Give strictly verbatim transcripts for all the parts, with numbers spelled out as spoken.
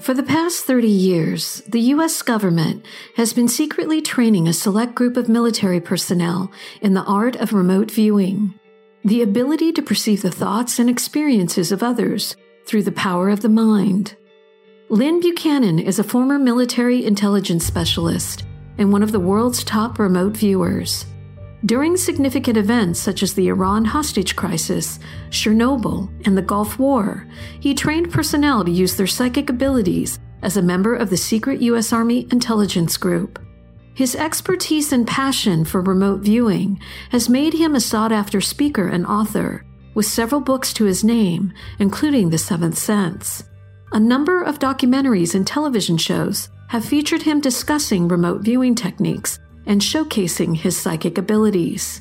For the past thirty years, the U S government has been secretly training a select group of military personnel in the art of remote viewing, the ability to perceive the thoughts and experiences of others through the power of the mind. Lynn Buchanan is a former military intelligence specialist and one of the world's top remote viewers. During significant events such as the Iran hostage crisis, Chernobyl, and the Gulf War, he trained personnel to use their psychic abilities as a member of the secret U S Army intelligence group. His expertise and passion for remote viewing has made him a sought-after speaker and author, with several books to his name, including The Seventh Sense. A number of documentaries and television shows have featured him discussing remote viewing techniques and showcasing his psychic abilities.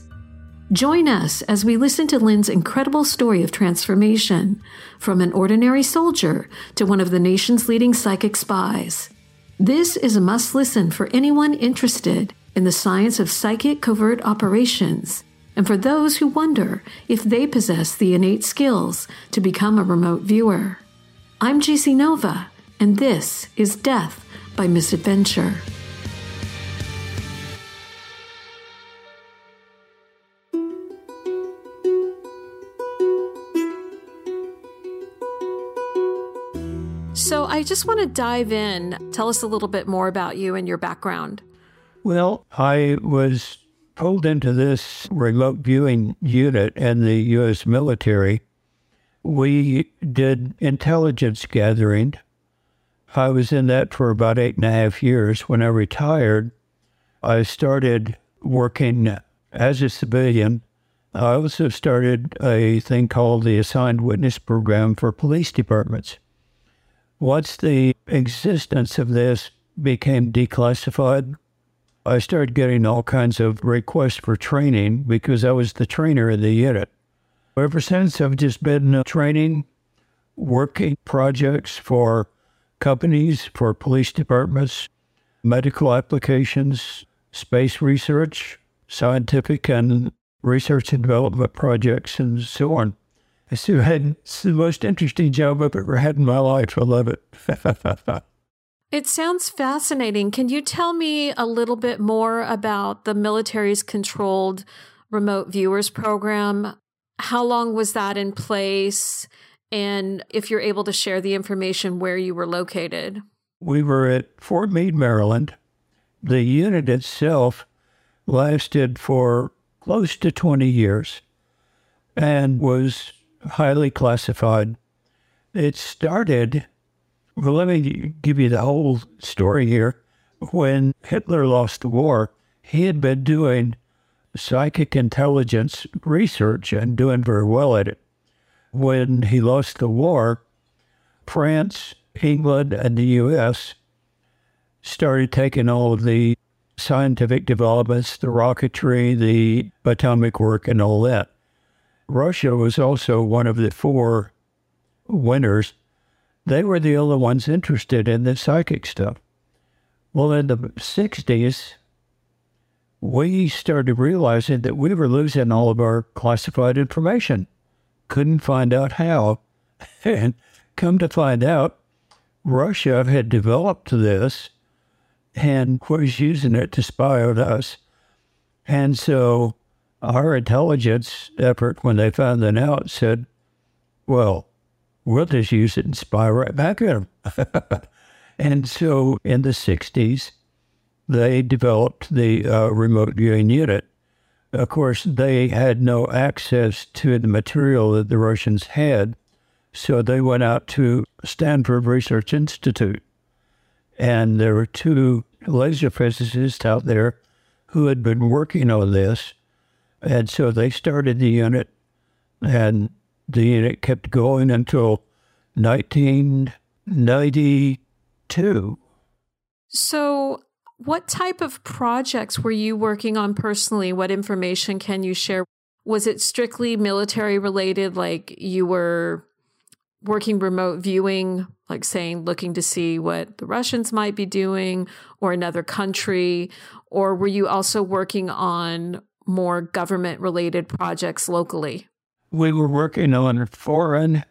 Join us as we listen to Lynn's incredible story of transformation from an ordinary soldier to one of the nation's leading psychic spies. This is a must-listen for anyone interested in the science of psychic covert operations and for those who wonder if they possess the innate skills to become a remote viewer. I'm G C Nova, and this is Death by Misadventure. So I just want to dive in. Tell us a little bit more about you and your background. Well, I was pulled into this remote viewing unit in the U S military. We did intelligence gathering. I was in that for about eight and a half years. When I retired, I started working as a civilian. I also started a thing called the Assigned Witness Program for police departments. Once the existence of this became declassified, I started getting all kinds of requests for training because I was the trainer of the unit. Ever since, I've just been training, working projects for companies, for police departments, medical applications, space research, scientific and research and development projects, and so on. It's the most interesting job I've ever had in my life. I love it. It sounds fascinating. Can you tell me a little bit more about the military's controlled remote viewers program? How long was that in place? And if you're able to share the information, where you were located? We were at Fort Meade, Maryland. The unit itself lasted for close to twenty years and was highly classified. It started, well, let me give you the whole story here. When Hitler lost the war, he had been doing psychic intelligence research and doing very well at it. When he lost the war, France, England, and the U S started taking all of the scientific developments, the rocketry, the atomic work, and all that. Russia was also one of the four winners, they were the only ones interested in this psychic stuff. Well, in the sixties, we started realizing that we were losing all of our classified information. Couldn't find out how. And come to find out, Russia had developed this and was using it to spy on us. And so our intelligence effort, when they found that out, said, well, we'll just use it and spy right back at them. And so in the sixties, they developed the uh, remote viewing unit. Of course, they had no access to the material that the Russians had, so they went out to Stanford Research Institute. And there were two laser physicists out there who had been working on this. And so they started the unit, and the unit kept going until nineteen ninety-two. So what type of projects were you working on personally? What information can you share? Was it strictly military related, like you were working remote viewing, like saying, looking to see what the Russians might be doing or another country? Or were you also working on more government related projects locally? We were working on foreign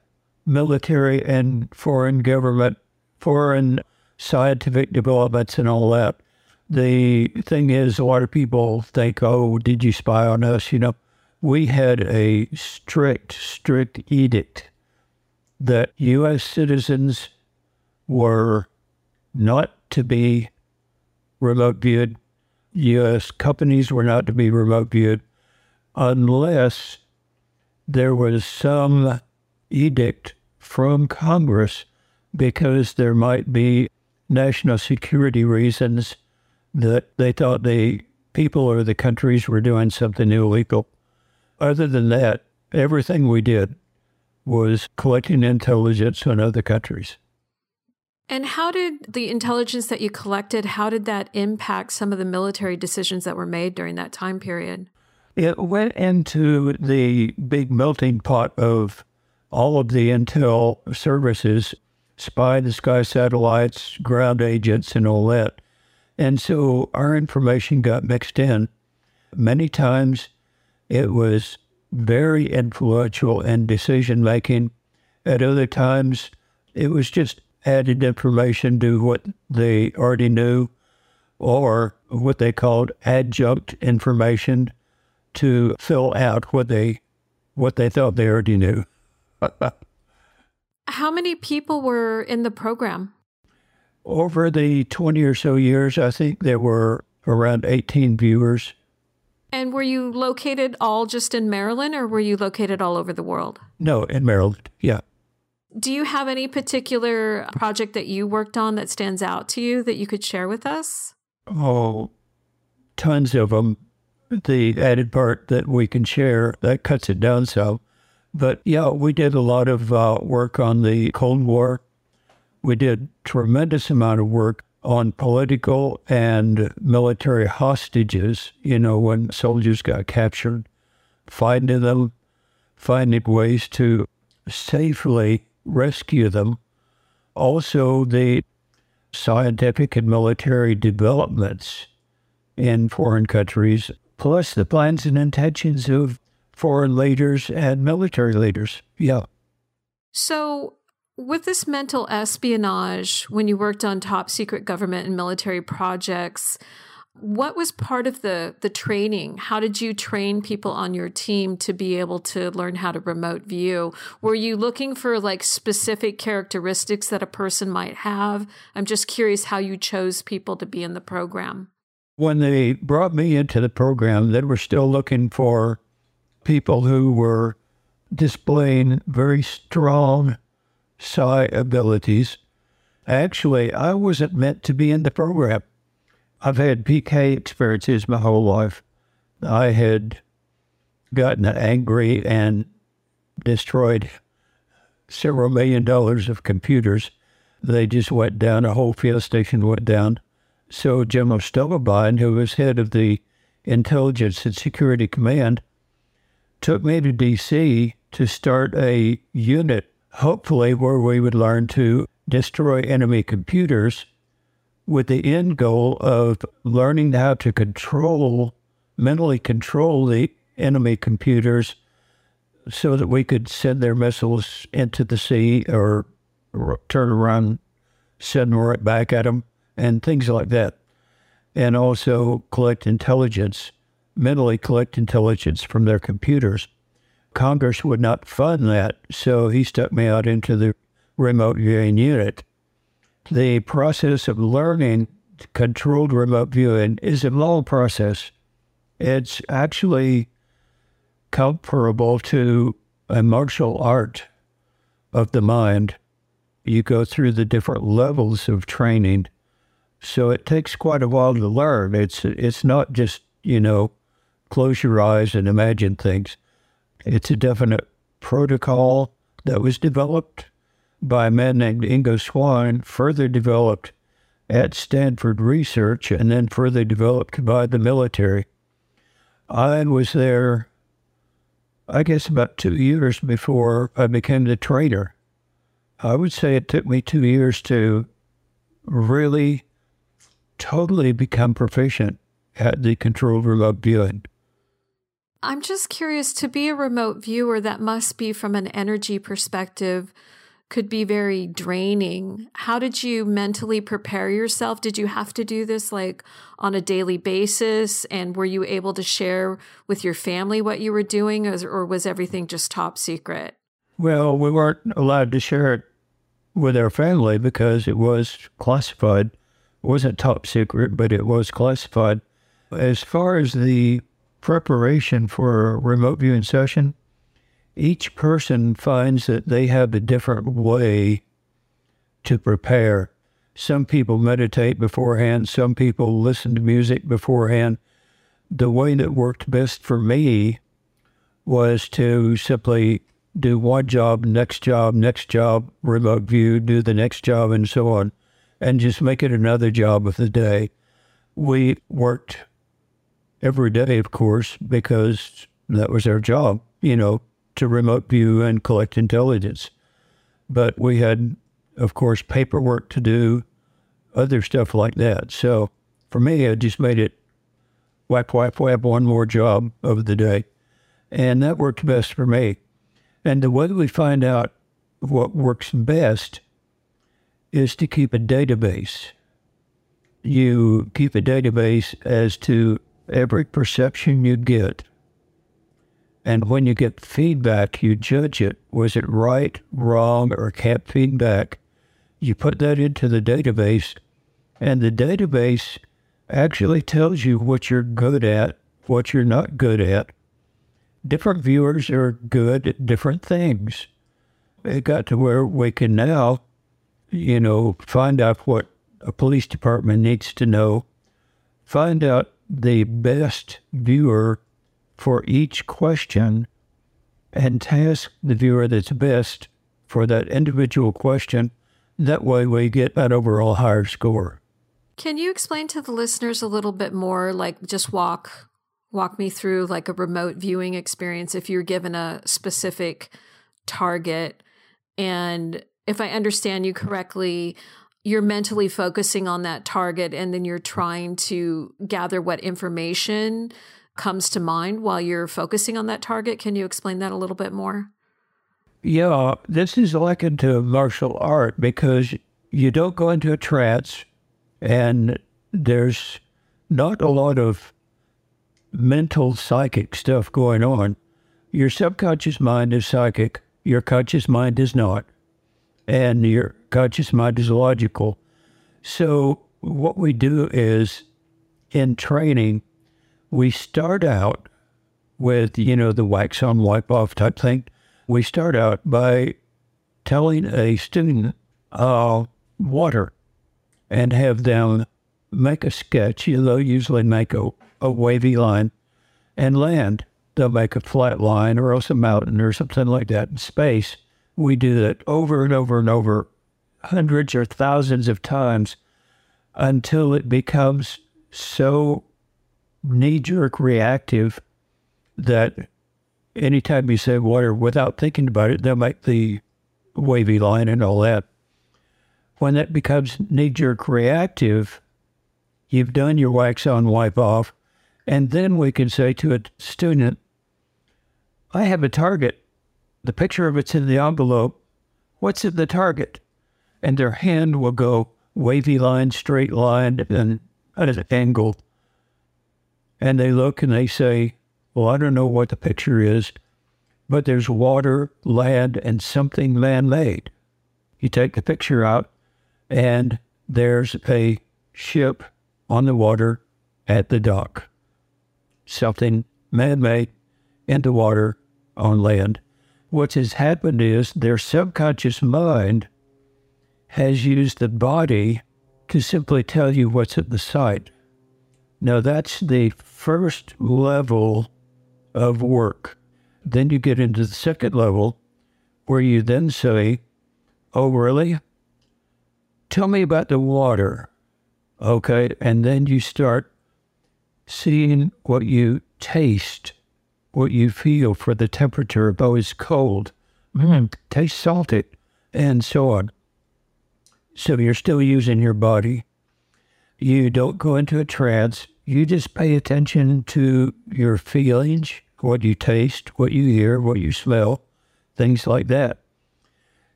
military and foreign government, foreign scientific developments and all that. The thing is, a lot of people think, oh, did you spy on us? You know, we had a strict, strict edict that U S citizens were not to be remote viewed. U S companies were not to be remote viewed unless there was some edict from Congress, because there might be national security reasons that they thought the people or the countries were doing something illegal. Other than that, everything we did was collecting intelligence on other countries. And how did the intelligence that you collected, how did that impact some of the military decisions that were made during that time period? It went into the big melting pot of all of the intel services, spy-in-the-sky satellites, ground agents, and all that. And so our information got mixed in. Many times it was very influential in decision-making. At other times, it was just added information to what they already knew, or what they called adjunct information to fill out what they what they thought they already knew. How many people were in the program? Over the twenty or so years, I think there were around eighteen viewers. And were you located all just in Maryland, or were you located all over the world? No, in Maryland, yeah. Do you have any particular project that you worked on that stands out to you that you could share with us? Oh, tons of them. The added part that we can share, that cuts it down some. But yeah, we did a lot of uh, work on the Cold War. We did tremendous amount of work on political and military hostages, you know, when soldiers got captured, finding them, finding ways to safely rescue them. Also, the scientific and military developments in foreign countries, plus the plans and intentions of foreign leaders and military leaders. Yeah. So with this mental espionage, when you worked on top secret government and military projects, what was part of the, the training? How did you train people on your team to be able to learn how to remote view? Were you looking for like specific characteristics that a person might have? I'm just curious how you chose people to be in the program. When they brought me into the program, they were still looking for people who were displaying very strong psi abilities. Actually, I wasn't meant to be in the program. I've had P K experiences my whole life. I had gotten angry and destroyed several million dollars of computers. They just went down, a whole field station went down. So Jim Stelbein, who was head of the Intelligence and Security Command, took me to D C to start a unit hopefully where we would learn to destroy enemy computers with the end goal of learning how to control, mentally control the enemy computers so that we could send their missiles into the sea or turn around, send them right back at them, and things like that. And also collect intelligence, mentally collect intelligence from their computers. Congress would not fund that, so he stuck me out into the remote viewing unit. The process of learning controlled remote viewing is a long process. It's actually comparable to a martial art of the mind. You go through the different levels of training, so it takes quite a while to learn. It's, it's not just, you know, close your eyes and imagine things. It's a definite protocol that was developed by a man named Ingo Swann, further developed at Stanford Research, and then further developed by the military. I was there, I guess, about two years before I became the trainer. I would say it took me two years to really totally become proficient at the controlled remote viewing. I'm just curious, to be a remote viewer, that must be, from an energy perspective, could be very draining. How did you mentally prepare yourself? Did you have to do this like on a daily basis? And were you able to share with your family what you were doing, or, or was everything just top secret? Well, we weren't allowed to share it with our family because it was classified. It wasn't top secret, but it was classified. As far as the preparation for a remote viewing session, each person finds that they have a different way to prepare. Some people meditate beforehand. Some people listen to music beforehand. The way that worked best for me was to simply do one job, next job, next job, remote view, do the next job, and so on, and just make it another job of the day. We worked every day, of course, because that was our job, you know, to remote view and collect intelligence. But we had, of course, paperwork to do, other stuff like that. So for me, I just made it whap, whap, whap, one more job of the day. And that worked best for me. And the way we find out what works best is to keep a database. You keep a database as to every perception you get. And when you get feedback, you judge it. Was it right, wrong, or can't feedback? You put that into the database, and the database actually tells you what you're good at, what you're not good at. Different viewers are good at different things. It got to where we can now, you know, find out what a police department needs to know, find out the best viewer for each question, and task the viewer that's best for that individual question. That way we get that overall higher score. Can you explain to the listeners a little bit more, like just walk walk me through like a remote viewing experience if you're given a specific target? And if I understand you correctly, you're mentally focusing on that target, and then you're trying to gather what information comes to mind while you're focusing on that target. Can you explain that a little bit more? Yeah, this is likened to martial art because you don't go into a trance, and there's not a lot of mental psychic stuff going on. Your subconscious mind is psychic, your conscious mind is not, and your conscious mind is logical. So what we do is, in training, we start out with, you know, the wax on, wipe off type thing. We start out by telling a student, uh, water, and have them make a sketch. You know, they'll usually make a, a wavy line, and land. They'll make a flat line, or else a mountain or something like that in space. We do that over and over and over, hundreds or thousands of times, until it becomes so knee-jerk reactive that anytime you say water without thinking about it, they'll make the wavy line and all that. When that becomes knee-jerk reactive, you've done your wax on, wipe off, and then we can say to a student, I have a target. The picture of it's in the envelope. What's in the target? And their hand will go wavy line, straight line, and at an angle. And they look and they say, well, I don't know what the picture is, but there's water, land, and something man-made. You take the picture out, and there's a ship on the water at the dock. Something man-made in the water on land. What has happened is their subconscious mind has used the body to simply tell you what's at the site. Now, that's the first level of work. Then you get into the second level, where you then say, oh, really? Tell me about the water. Okay, and then you start seeing what you taste, what you feel for the temperature. Oh, it's cold. Mm, tastes salty, and so on. So you're still using your body. You don't go into a trance. You just pay attention to your feelings, what you taste, what you hear, what you smell, things like that.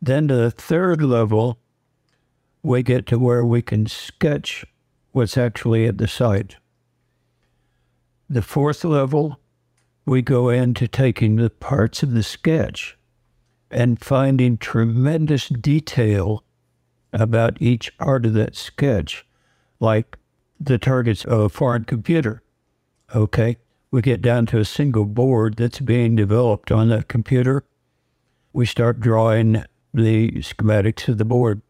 Then to the third level, we get to where we can sketch what's actually at the site. The fourth level, we go into taking the parts of the sketch and finding tremendous detail about each part of that sketch, like the targets of a foreign computer. Okay, we get down to a single board that's being developed on that computer. We start drawing the schematics of the board.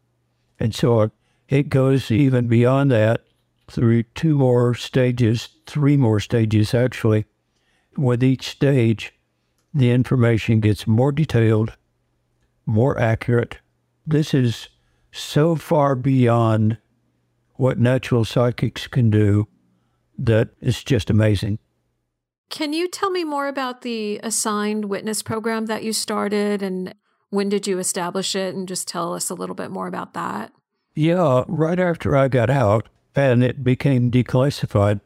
And so on. It goes even beyond that through two more stages, three more stages actually. With each stage, the information gets more detailed, more accurate. This is so far beyond what natural psychics can do that it's just amazing. Can you tell me more about the assigned witness program that you started, and when did you establish it? And just tell us a little bit more about that. Yeah, right after I got out and it became declassified,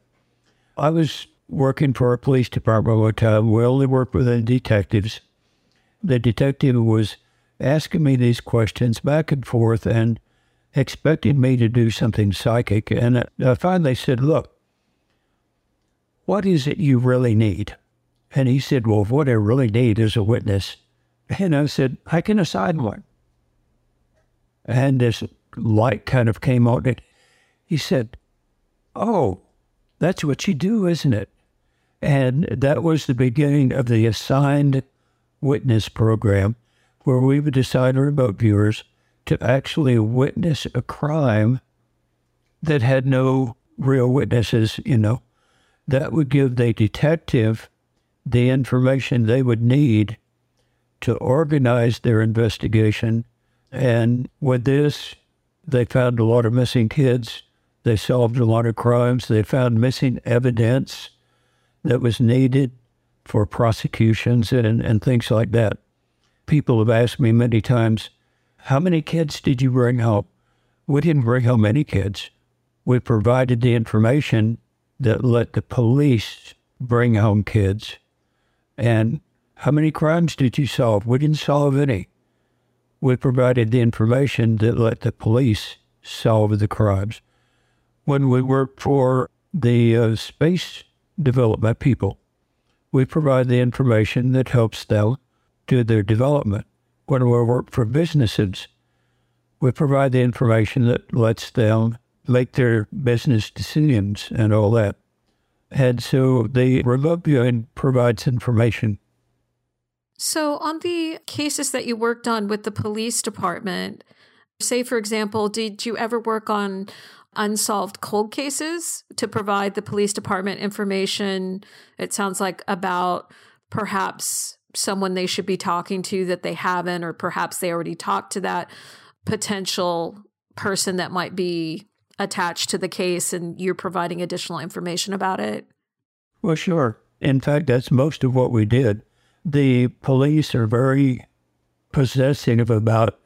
I was working for a police department one time. We only worked with detectives. The detective was asking me these questions back and forth and expecting me to do something psychic. And I finally said, look, what is it you really need? And he said, well, what I really need is a witness. And I said, I can assign one. And this light kind of came on it. He said, oh, that's what you do, isn't it? And that was the beginning of the assigned witness program, where we would assign remote viewers to actually witness a crime that had no real witnesses, you know. That would give the detective the information they would need to organize their investigation. And with this, they found a lot of missing kids. They solved a lot of crimes. They found missing evidence that was needed for prosecutions and, and things like that. People have asked me many times, how many kids did you bring home? We didn't bring home any kids. We provided the information that let the police bring home kids. And how many crimes did you solve? We didn't solve any. We provided the information that let the police solve the crimes. When we worked for the uh, space development people, we provide the information that helps them do their development. When we work for businesses, we provide the information that lets them make their business decisions and all that. And so the remote viewing provides information. So on the cases that you worked on with the police department, say, for example, did you ever work on unsolved cold cases to provide the police department information, it sounds like, about perhaps someone they should be talking to that they haven't, or perhaps they already talked to that potential person that might be attached to the case, and you're providing additional information about it? Well, sure. In fact, that's most of what we did. The police are very possessing of about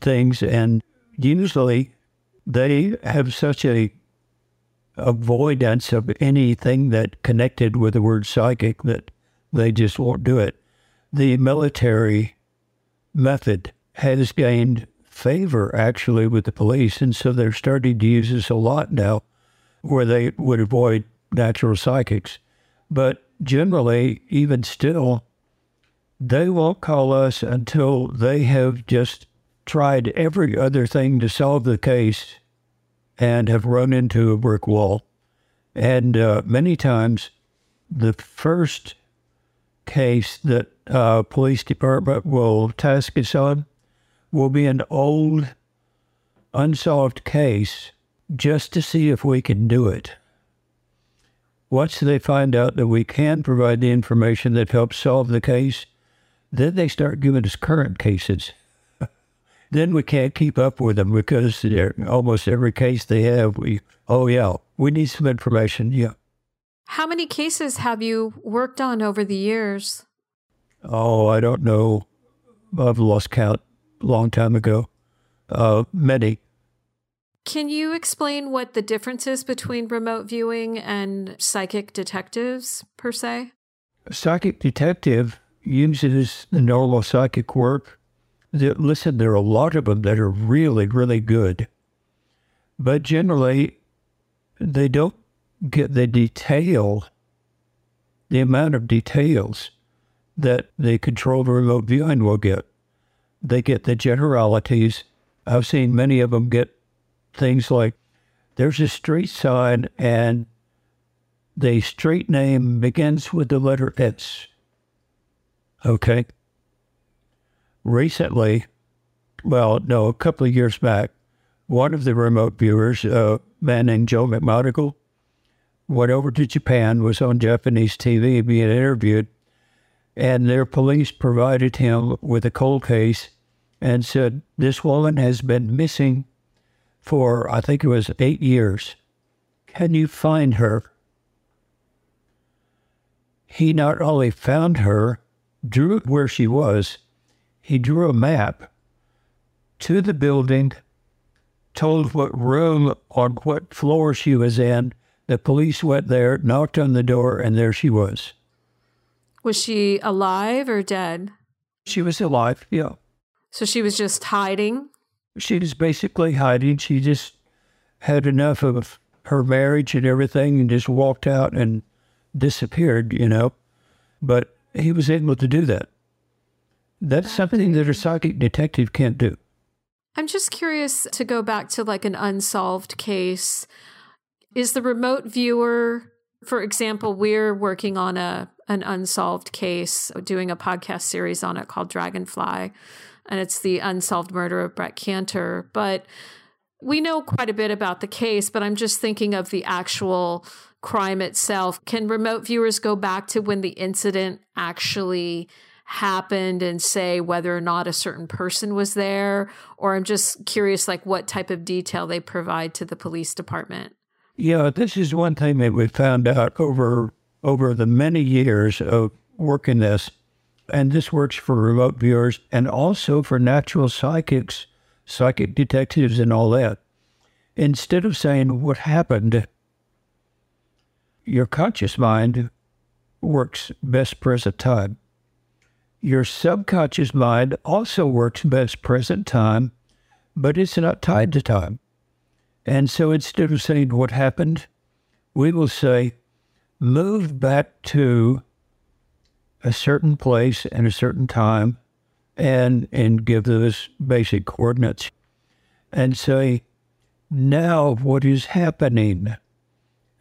things, and usually they have such a avoidance of anything that connected with the word psychic that they just won't do it. The military method has gained favor actually with the police, and so they're starting to use this a lot now where they would avoid natural psychics. But generally, even still, they won't call us until they have just tried every other thing to solve the case and have run into a brick wall. And uh, many times, the first case that uh, police department will task us on will be an old, unsolved case just to see if we can do it. Once they find out that we can provide the information that helps solve the case, then they start giving us current cases. Then we can't keep up with them because almost every case they have, we, oh yeah, we need some information, yeah. How many cases have you worked on over the years? Oh, I don't know. I've lost count a long time ago. Uh, many. Can you explain what the difference is between remote viewing and psychic detectives, per se? A psychic detective uses the normal psychic work. Listen, there are a lot of them that are really, really good. But generally, they don't get the detail, the amount of details that the controlled remote viewing will get. They get the generalities. I've seen many of them get things like, there's a street sign and the street name begins with the letter S. Okay. Recently, well, no, a couple of years back, one of the remote viewers, a man named Joe McModigle, went over to Japan, was on Japanese T V being interviewed, and their police provided him with a cold case and said, this woman has been missing for, I think it was eight years. Can you find her? He not only found her, drew it where she was, he drew a map to the building, told what room on what floor she was in. The police went there, knocked on the door, and there she was. Was she alive or dead? She was alive, yeah. So she was just hiding? She was basically hiding. She just had enough of her marriage and everything and just walked out and disappeared, you know. But he was able to do that. That's something that a psychic detective can't do. I'm just curious to go back to like an unsolved case. Is the remote viewer, for example, we're working on a an unsolved case, doing a podcast series on it called Dragonfly, and it's the unsolved murder of Brett Cantor. But we know quite a bit about the case, but I'm just thinking of the actual crime itself. Can remote viewers go back to when the incident actually happened and say whether or not a certain person was there? Or I'm just curious, like what type of detail they provide to the police department. Yeah, this is one thing that we found out over over the many years of working this, and this works for remote viewers and also for natural psychics, psychic detectives and all that. Instead of saying what happened, your conscious mind works best present time. Your subconscious mind also works best present time, but it's not tied to time. And so instead of saying what happened, we will say, move back to a certain place and a certain time and, and give those basic coordinates and say, now what is happening?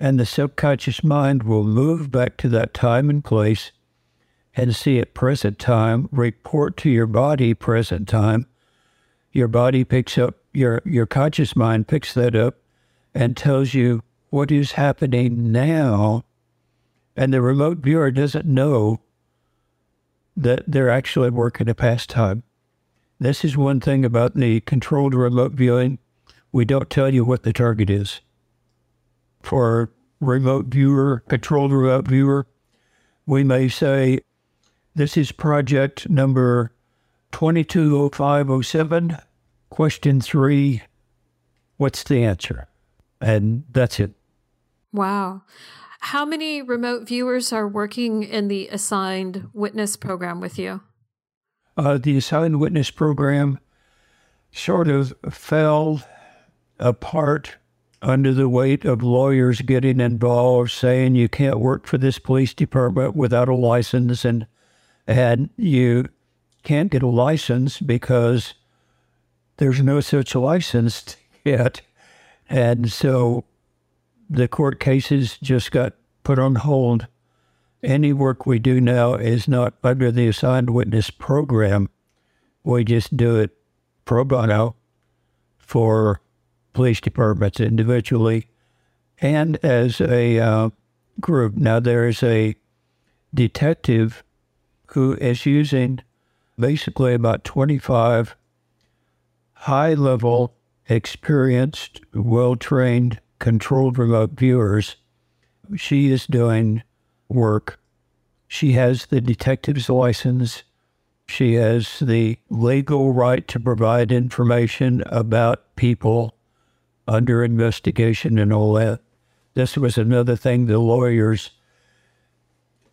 And the subconscious mind will move back to that time and place and see at present time, report to your body present time. Your body picks up, your, your conscious mind picks that up and tells you what is happening now. And the remote viewer doesn't know that they're actually working a past time. This is one thing about the controlled remote viewing. We don't tell you what the target is. For remote viewer, controlled remote viewer, we may say, this is project number twenty-two oh five oh seven, question three, what's the answer? And that's it. Wow. How many remote viewers are working in the assigned witness program with you? Uh, the assigned witness program sort of fell apart under the weight of lawyers getting involved, saying you can't work for this police department without a license, and and you can't get a license because there's no such license yet. And so the court cases just got put on hold. Any work we do now is not under the assigned witness program. We just do it pro bono for police departments individually and as a uh, group. Now, there is a detective who is using basically about twenty-five high-level, experienced, well-trained, controlled remote viewers. She is doing work. She has the detective's license. She has the legal right to provide information about people under investigation and all that. This was another thing the lawyers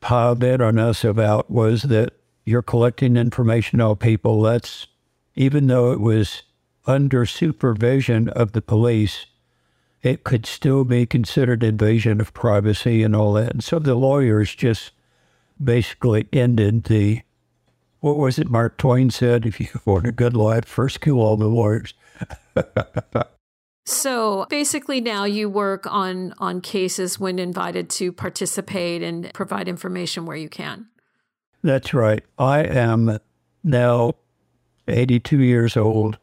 piled in on us about, was that you're collecting information on people. That's, even though it was under supervision of the police, it could still be considered invasion of privacy and all that. And so the lawyers just basically ended the, what was it Mark Twain said? If you want a good life, first kill all the lawyers. So basically now you work on, on cases when invited to participate and provide information where you can. That's right. I am now eighty-two years old.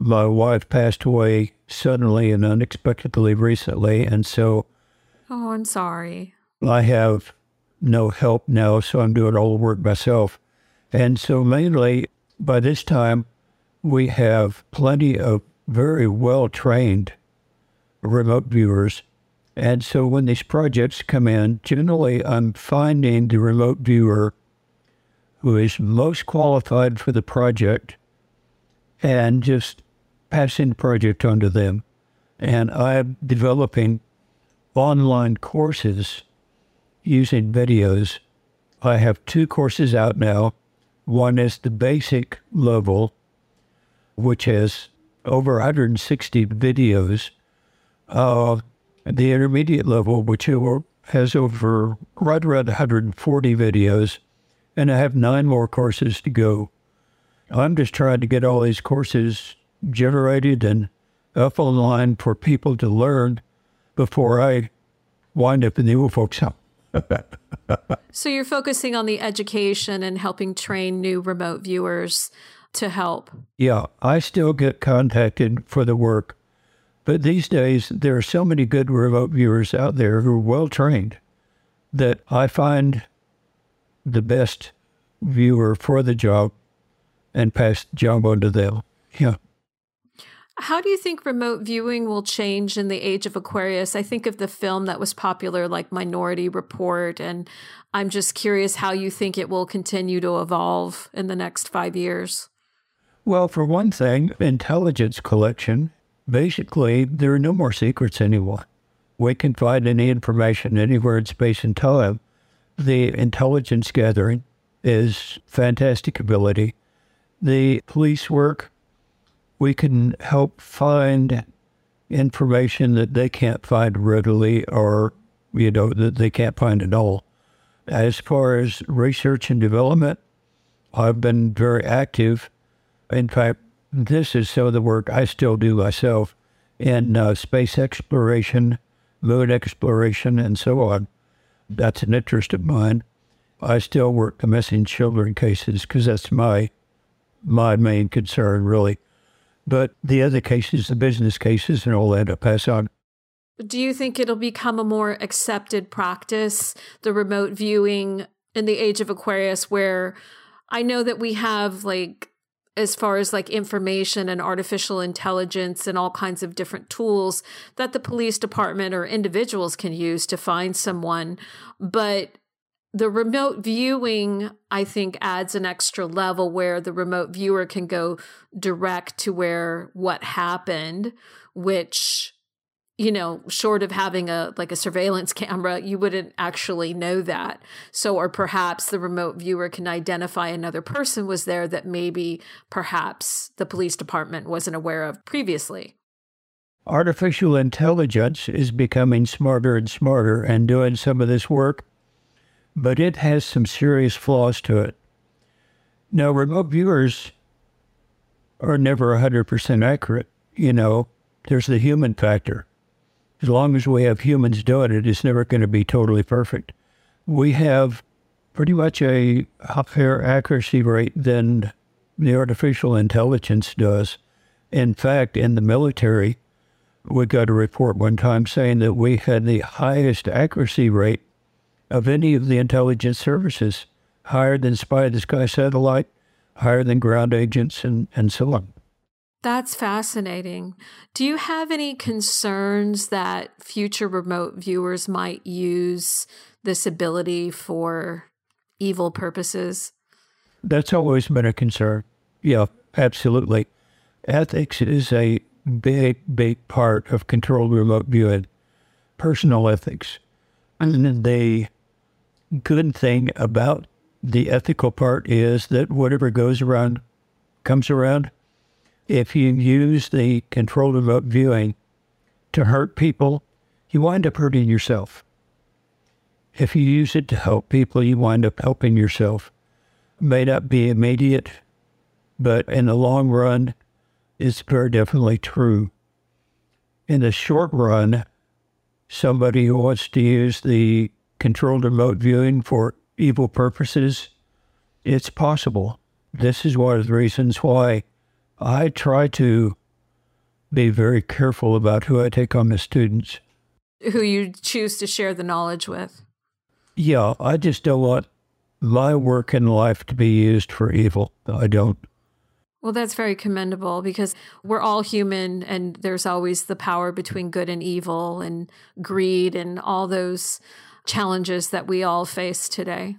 My wife passed away suddenly and unexpectedly recently, and so... Oh, I'm sorry. I have no help now, so I'm doing all the work myself. And so mainly, by this time, we have plenty of very well-trained remote viewers. And so when these projects come in, generally I'm finding the remote viewer who is most qualified for the project and just passing the project on to them. And I'm developing online courses using videos. I have two courses out now. One is the basic level, which has over one hundred sixty videos. Uh, the intermediate level, which has over right around one hundred forty videos. And I have nine more courses to go. I'm just trying to get all these courses generated and up online for people to learn before I wind up in the old folks' home. So you're focusing on the education and helping train new remote viewers to help. Yeah, I still get contacted for the work. But these days, there are so many good remote viewers out there who are well-trained that I find the best viewer for the job and pass the job on to them. Yeah. How do you think remote viewing will change in the age of Aquarius? I think of the film that was popular, like Minority Report, and I'm just curious how you think it will continue to evolve in the next five years. Well, for one thing, intelligence collection. Basically, there are no more secrets anymore. We can find any information anywhere in space and time. The intelligence gathering is fantastic ability. The police work, we can help find information that they can't find readily, or, you know, that they can't find at all. As far as research and development, I've been very active. In fact, this is some of the work I still do myself in uh, space exploration, moon exploration, and so on. That's an interest of mine. I still work the missing children cases because that's my my main concern, really. But the other cases, the business cases, and all that, I pass on. Do you think it'll become a more accepted practice, the remote viewing in the age of Aquarius, where I know that we have, like, as far as like information and artificial intelligence and all kinds of different tools that the police department or individuals can use to find someone, but The remote viewing, I think, adds an extra level where the remote viewer can go direct to where what happened, which, you know, short of having a like a surveillance camera, you wouldn't actually know that. So, or perhaps the remote viewer can identify another person was there that maybe perhaps the police department wasn't aware of previously. Artificial intelligence is becoming smarter and smarter and doing some of this work, but it has some serious flaws to it. Now, remote viewers are never one hundred percent accurate. You know, there's the human factor. As long as we have humans doing it, it's never going to be totally perfect. We have pretty much a higher accuracy rate than the artificial intelligence does. In fact, in the military, we got a report one time saying that we had the highest accuracy rate of any of the intelligence services, higher than spy-in-the-sky satellite, higher than ground agents, and, and so on. That's fascinating. Do you have any concerns that future remote viewers might use this ability for evil purposes? That's always been a concern. Yeah, absolutely. Ethics is a big, big part of controlled remote viewing, personal ethics. And the good thing about the ethical part is that whatever goes around comes around. If you use the controlled remote viewing to hurt people, you wind up hurting yourself. If you use it to help people, you wind up helping yourself. It may not be immediate, but in the long run, it's very definitely true. In the short run, somebody who wants to use the controlled remote viewing for evil purposes, it's possible. This is one of the reasons why I try to be very careful about who I take on as students. Who you choose to share the knowledge with. Yeah, I just don't want my work and life to be used for evil. I don't. Well, that's very commendable because we're all human and there's always the power between good and evil and greed and all those challenges that we all face today.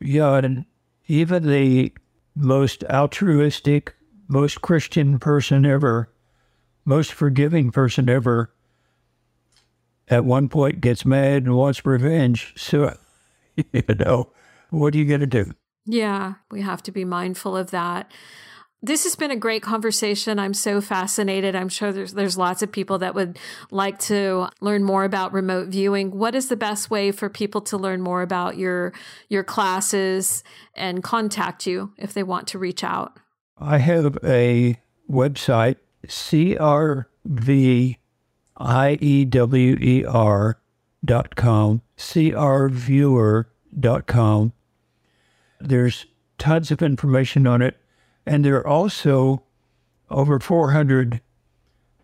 Yeah, and even the most altruistic, most Christian person ever, most forgiving person ever, at one point gets mad and wants revenge. So, you know, what are you going to do? Yeah, we have to be mindful of that. This has been a great conversation. I'm so fascinated. I'm sure there's, there's lots of people that would like to learn more about remote viewing. What is the best way for people to learn more about your, your classes and contact you if they want to reach out? I have a website, C R V I E W E R dot com, C R viewer dot com. There's tons of information on it. And there are also over four hundred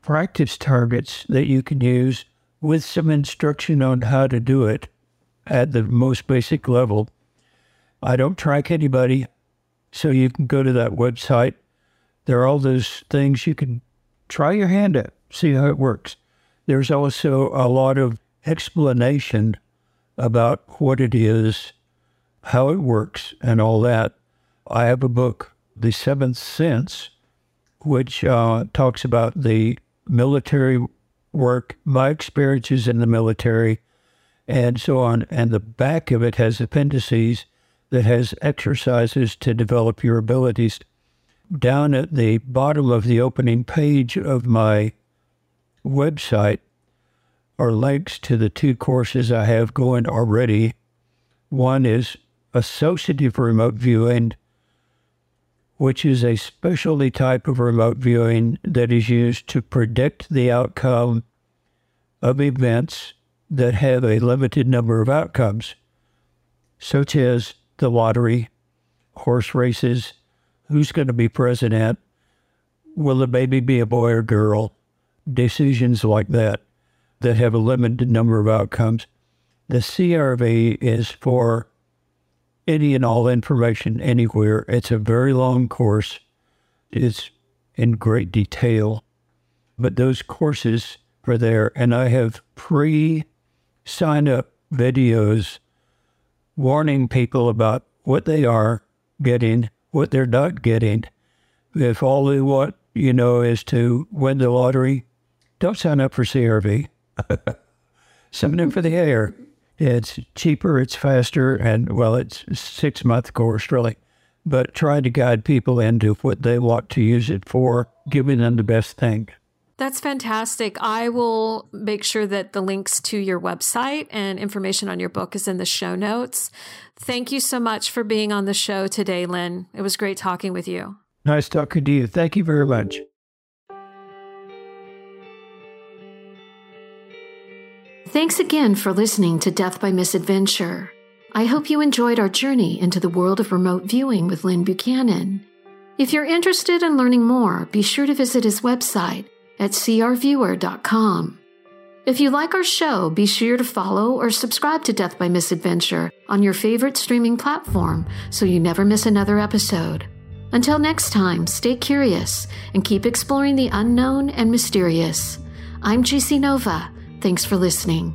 practice targets that you can use with some instruction on how to do it at the most basic level. I don't track anybody, so you can go to that website. There are all those things you can try your hand at, see how it works. There's also a lot of explanation about what it is, how it works, and all that. I have a book, The Seventh Sense, which uh, talks about the military work, my experiences in the military, and so on. And the back of it has appendices that has exercises to develop your abilities. Down at the bottom of the opening page of my website are links to the two courses I have going already. One is Associative Remote Viewing, which is a specialty type of remote viewing that is used to predict the outcome of events that have a limited number of outcomes, such as the lottery, horse races, who's going to be president, will the baby be a boy or girl, decisions like that, that have a limited number of outcomes. The C R V is for any and all information anywhere. It's a very long course. It's in great detail. But those courses are there. And I have pre-sign-up videos warning people about what they are getting, what they're not getting. If all they want, you know, is to win the lottery, don't sign up for C R V. Sign up for the air. It's cheaper, it's faster, and, well, it's a six-month course, really. But try to guide people into what they want to use it for, giving them the best thing. That's fantastic. I will make sure that the links to your website and information on your book is in the show notes. Thank you so much for being on the show today, Lynn. It was great talking with you. Nice talking to you. Thank you very much. Thanks again for listening to Death by Misadventure. I hope you enjoyed our journey into the world of remote viewing with Lynn Buchanan. If you're interested in learning more, be sure to visit his website at C R viewer dot com. If you like our show, be sure to follow or subscribe to Death by Misadventure on your favorite streaming platform so you never miss another episode. Until next time, stay curious and keep exploring the unknown and mysterious. I'm G C Nova. Thanks for listening.